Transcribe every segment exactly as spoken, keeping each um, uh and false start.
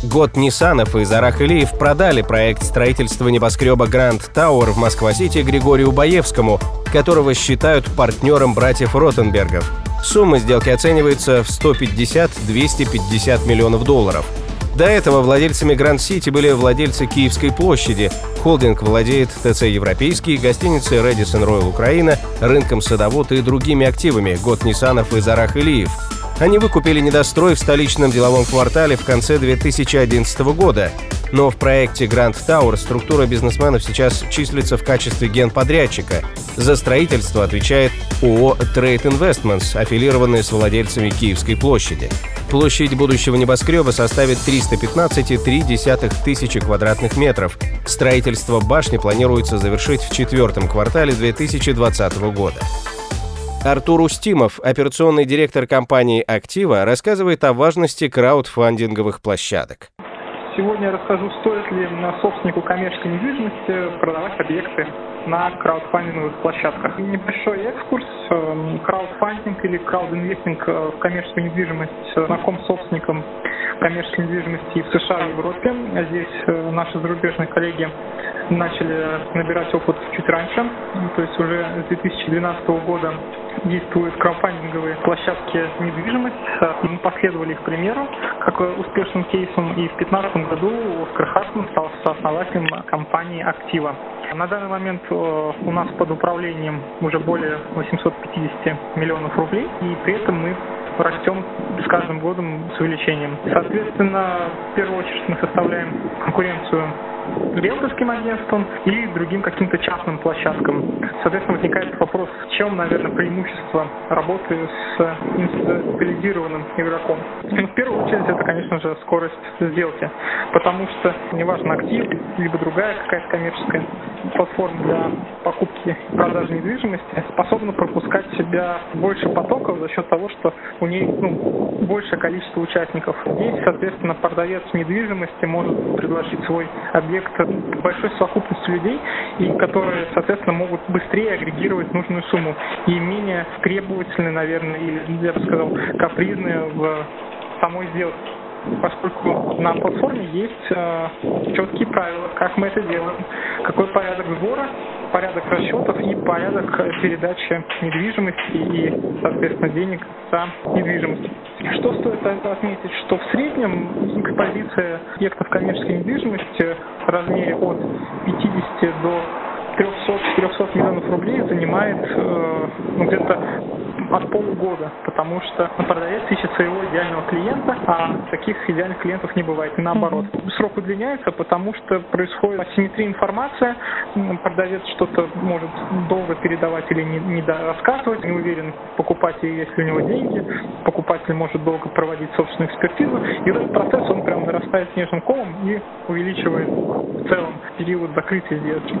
Год Ниссанов и Зарах Илиев продали проект строительства небоскреба Grand Tower в Москва-Сити Григорию Боевскому, которого считают партнером братьев Ротенбергов. Сумма сделки оценивается в сто пятьдесят - двести пятьдесят миллионов долларов. До этого владельцами Grand City были владельцы Киевской площади. Холдинг владеет ТЦ «Европейский», гостиницей «Рэдисон Ройл Украина», рынком «Садовод» и другими активами «Год Ниссанов» и «Зарах Илиев». Они выкупили недострой в столичном деловом квартале в конце две тысячи одиннадцатого года. Но в проекте Grand Tower структура бизнесменов сейчас числится в качестве генподрядчика. За строительство отвечает ООО «Трейд Инвестментс», аффилированное с владельцами Киевской площади. Площадь будущего небоскреба составит триста пятнадцать целых три десятых тысячи квадратных метров. Строительство башни планируется завершить в четвертом квартале две тысячи двадцатого года. Артур Устимов, операционный директор компании «Актива», рассказывает о важности краудфандинговых площадок. Сегодня я расскажу, стоит ли собственнику коммерческой недвижимости продавать объекты на краудфандинговых площадках. Небольшой экскурс. Краудфандинг или краудинвестинг в коммерческую недвижимость знаком собственникам коммерческой недвижимости в США и Европе. Здесь наши зарубежные коллеги начали набирать опыт чуть раньше, то есть уже с две тысячи двенадцатого года действуют краудфандинговые площадки недвижимость. Мы последовали их примеру, как успешным кейсом, и в две тысячи пятнадцатом году Оскар Хартман стал сооснователем компании «Актива». На данный момент у нас под управлением уже более восемьсот пятьдесят миллионов рублей, и при этом мы растем с каждым годом с увеличением. Соответственно, в первую очередь мы составляем конкуренцию риэлторским агентствам или другим каким-то частным площадкам. Соответственно, возникает вопрос, в чем, наверное, преимущество работы с институционализированным игроком. Ну, в первую очередь, это, конечно же, скорость сделки, потому что, неважно, актив, либо другая какая-то коммерческая платформа для покупки и продажи недвижимости способна пропускать в себя больше потоков за счет того, что у ней ну, большее количество участников. Здесь, соответственно, продавец недвижимости может предложить свой объект большой совокупностью людей, и которые, соответственно, могут быстрее агрегировать нужную сумму и менее требовательны, наверное, или, я бы сказал, капризны в самой сделке, поскольку на платформе есть э, четкие правила, как мы это делаем, какой порядок сбора, порядок расчетов и порядок передачи недвижимости и, соответственно, денег за недвижимость. Что стоит отметить, что в среднем экспозиция объектов коммерческой недвижимости в размере от пятидесяти до трёхсот-четырёхсот миллионов рублей занимает э, ну, где-то от полугода, потому что продавец ищет своего идеального клиента, а таких идеальных клиентов не бывает, наоборот. Срок удлиняется, потому что происходит асимметрия информации, продавец что-то может долго передавать или не, не рассказывать, не уверен, покупатель, если у него деньги, покупатель может долго проводить собственную экспертизу, и этот процесс, он прям нарастает снежным комом и увеличивает в целом период закрытия сделки.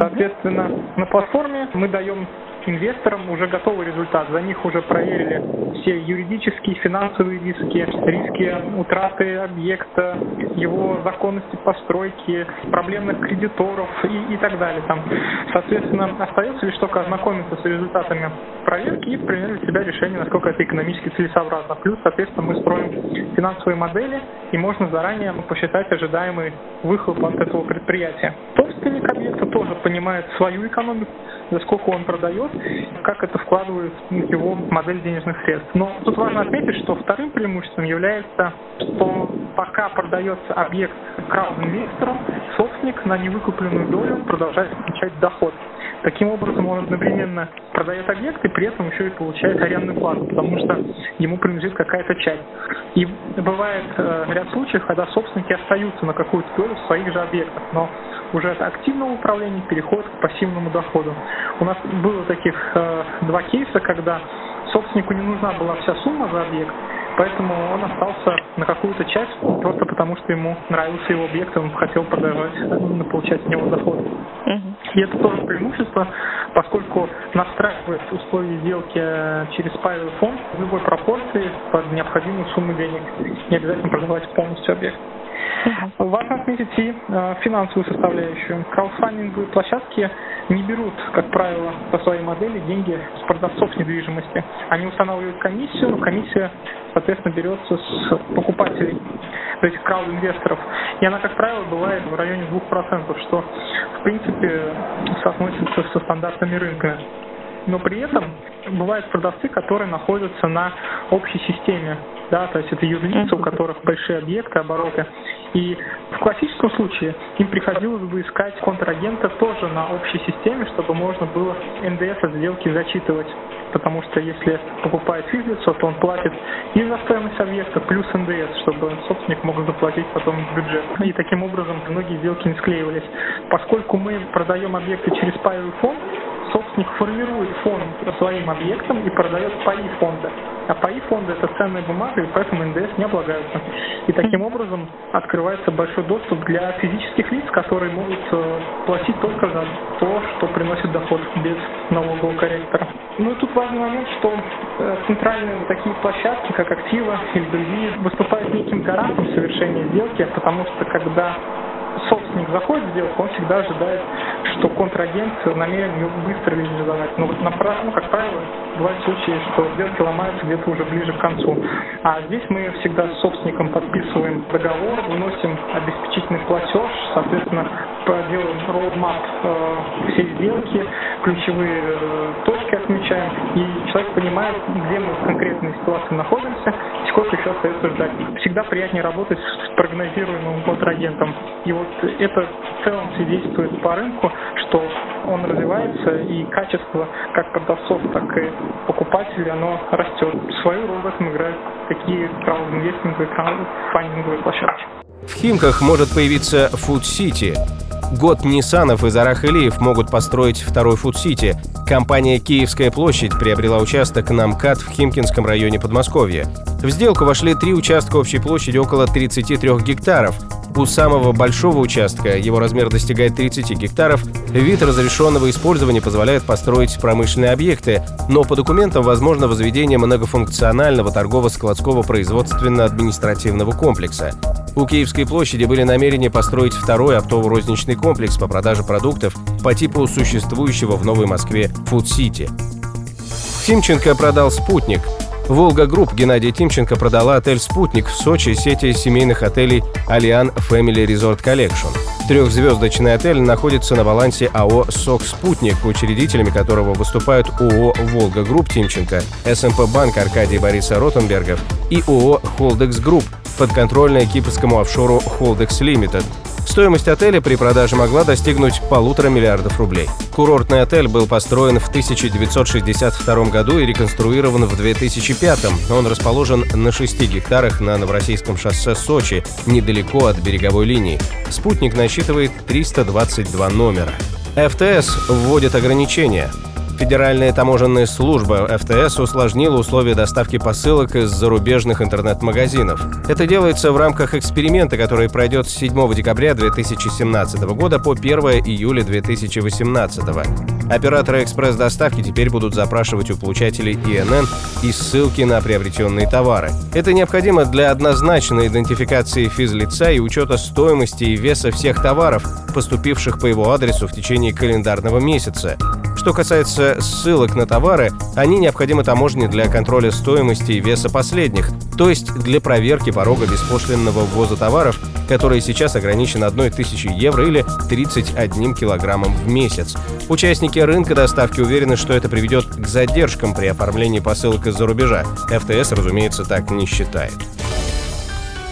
Соответственно, на платформе мы даем инвесторам уже готовый результат. За них уже проверили все юридические, финансовые риски, риски утраты объекта, его законности постройки, проблемных кредиторов и, и так далее. Там. Соответственно, остается лишь только ознакомиться с результатами проверки и принять для себя решение, насколько это экономически целесообразно. Плюс, соответственно, мы строим финансовые модели, и можно заранее посчитать ожидаемый выхлоп от этого предприятия. Собственник объекта тоже понимает свою экономику, за сколько он продает, как это вкладывает в его модель денежных средств. Но тут важно отметить, что вторым преимуществом является, что пока продается объект краудинвесторам, собственник на невыкупленную долю продолжает получать доход. Таким образом, он одновременно продает объект и при этом еще и получает арендную плату, потому что ему принадлежит какая-то часть. И бывает э, ряд случаев, когда собственники остаются на какую-то долю своих же объектов, но уже от активного управления переходит к пассивному доходу. У нас было таких э, два кейса, когда собственнику не нужна была вся сумма за объект, поэтому он остался на какую-то часть, просто потому что ему нравился его объект, он хотел продолжать получать от него доход. Uh-huh. И это тоже преимущество, поскольку настраивает условия сделки через паевый фонд в любой пропорции под необходимую сумму денег. Не обязательно продавать полностью объект. Uh-huh. Важно отметить и э, финансовую составляющую. Краудфандинговые площадки не берут, как правило, по своей модели деньги с продавцов недвижимости. Они устанавливают комиссию, но комиссия, соответственно, берется с покупателей, то есть крауд-инвесторов. И она, как правило, бывает в районе двух процентов, что, в принципе, соотносится со стандартными рынками. Но при этом бывают продавцы, которые находятся на общей системе, да, то есть это юрлицы, у которых большие объекты, обороты. И в классическом случае им приходилось бы искать контрагента тоже на общей системе, чтобы можно было эн дэ эс от сделки зачитывать. Потому что если покупает физлицо, то он платит и за стоимость объекта, плюс эн дэ эс, чтобы собственник мог заплатить потом в бюджет. И таким образом многие сделки не склеивались. Поскольку мы продаем объекты через паевый фонд, собственник формирует фонд своим объектом и продает паи фонда. А паи фонда – это ценная бумага, и поэтому эн дэ эс не облагаются. И таким образом открывается большой доступ для физических лиц, которые могут платить только за то, что приносит доход без налогового корректора. Ну и тут важный момент, что центральные вот такие площадки, как Актива или другие, выступают неким гарантом совершения сделки, потому что когда собственник заходит в сделку, он всегда ожидает, что контрагент намерен ее быстро реализовать. Но вот на ну, как правило, бывают случаи, что сделки ломаются где-то уже ближе к концу. А здесь мы всегда с собственником подписываем договор, вносим обеспечительный платеж, соответственно, делаем roadmap э, всей сделки, ключевые э, точки отмечаем, и человек понимает, где мы в конкретной ситуации находимся, сколько еще остается ждать. Всегда приятнее работать с прогнозируемым контрагентом. И вот это в целом свидетельствует по рынку, что он развивается, и качество как продавцов, так и покупателей, оно растет. Свою роль в этом играют такие краудинвестинговые, краудфандинговые площадки. В Химках может появиться Фуд Сити. Год Ниссанов и Зарах Илиев могут построить второй Фуд Сити. Компания «Киевская площадь» приобрела участок Намкат в Химкинском районе Подмосковья. В сделку вошли три участка общей площадью около тридцати трёх гектаров. У самого большого участка, его размер достигает тридцати гектаров, вид разрешенного использования позволяет построить промышленные объекты, но по документам возможно возведение многофункционального торгово-складского производственно-административного комплекса. У Киевской площади были намерения построить второй оптово-розничный комплекс по продаже продуктов по типу существующего в Новой Москве «Фуд Сити». Тимченко продал «Спутник». «Волга Групп» Геннадия Тимченко продала отель «Спутник» в Сочи сети семейных отелей «Алиан Фэмили Резорт Коллекшн». Трехзвездочный отель находится на балансе АО «Сокспутник», учредителями которого выступают ООО «Волга Групп» Тимченко, эс эм пэ Банк Аркадия и Бориса Ротенбергов и ООО «Holdex Групп», подконтрольная кипрскому офшору «Holdex Limited». Стоимость отеля при продаже могла достигнуть полутора миллиардов рублей. Курортный отель был построен в тысяча девятьсот шестьдесят втором году и реконструирован в две тысячи пятом. Он расположен на шести гектарах на Новороссийском шоссе Сочи, недалеко от береговой линии. «Спутник» насчитывает триста двадцать два номера. эф тэ эс вводит ограничения. Федеральная таможенная служба эф тэ эс усложнила условия доставки посылок из зарубежных интернет-магазинов. Это делается в рамках эксперимента, который пройдет с седьмого декабря две тысячи семнадцатого года по первого июля две тысячи восемнадцатого. Операторы экспресс-доставки теперь будут запрашивать у получателей и эн эн и ссылки на приобретенные товары. Это необходимо для однозначной идентификации физлица и учета стоимости и веса всех товаров, поступивших по его адресу в течение календарного месяца. Что касается ссылок на товары, они необходимы таможне для контроля стоимости и веса последних, то есть для проверки порога беспошлинного ввоза товаров, который сейчас ограничен тысячей евро или тридцати одним килограммом в месяц. Участники рынка доставки уверены, что это приведет к задержкам при оформлении посылок из-за рубежа. эф тэ эс, разумеется, так не считает.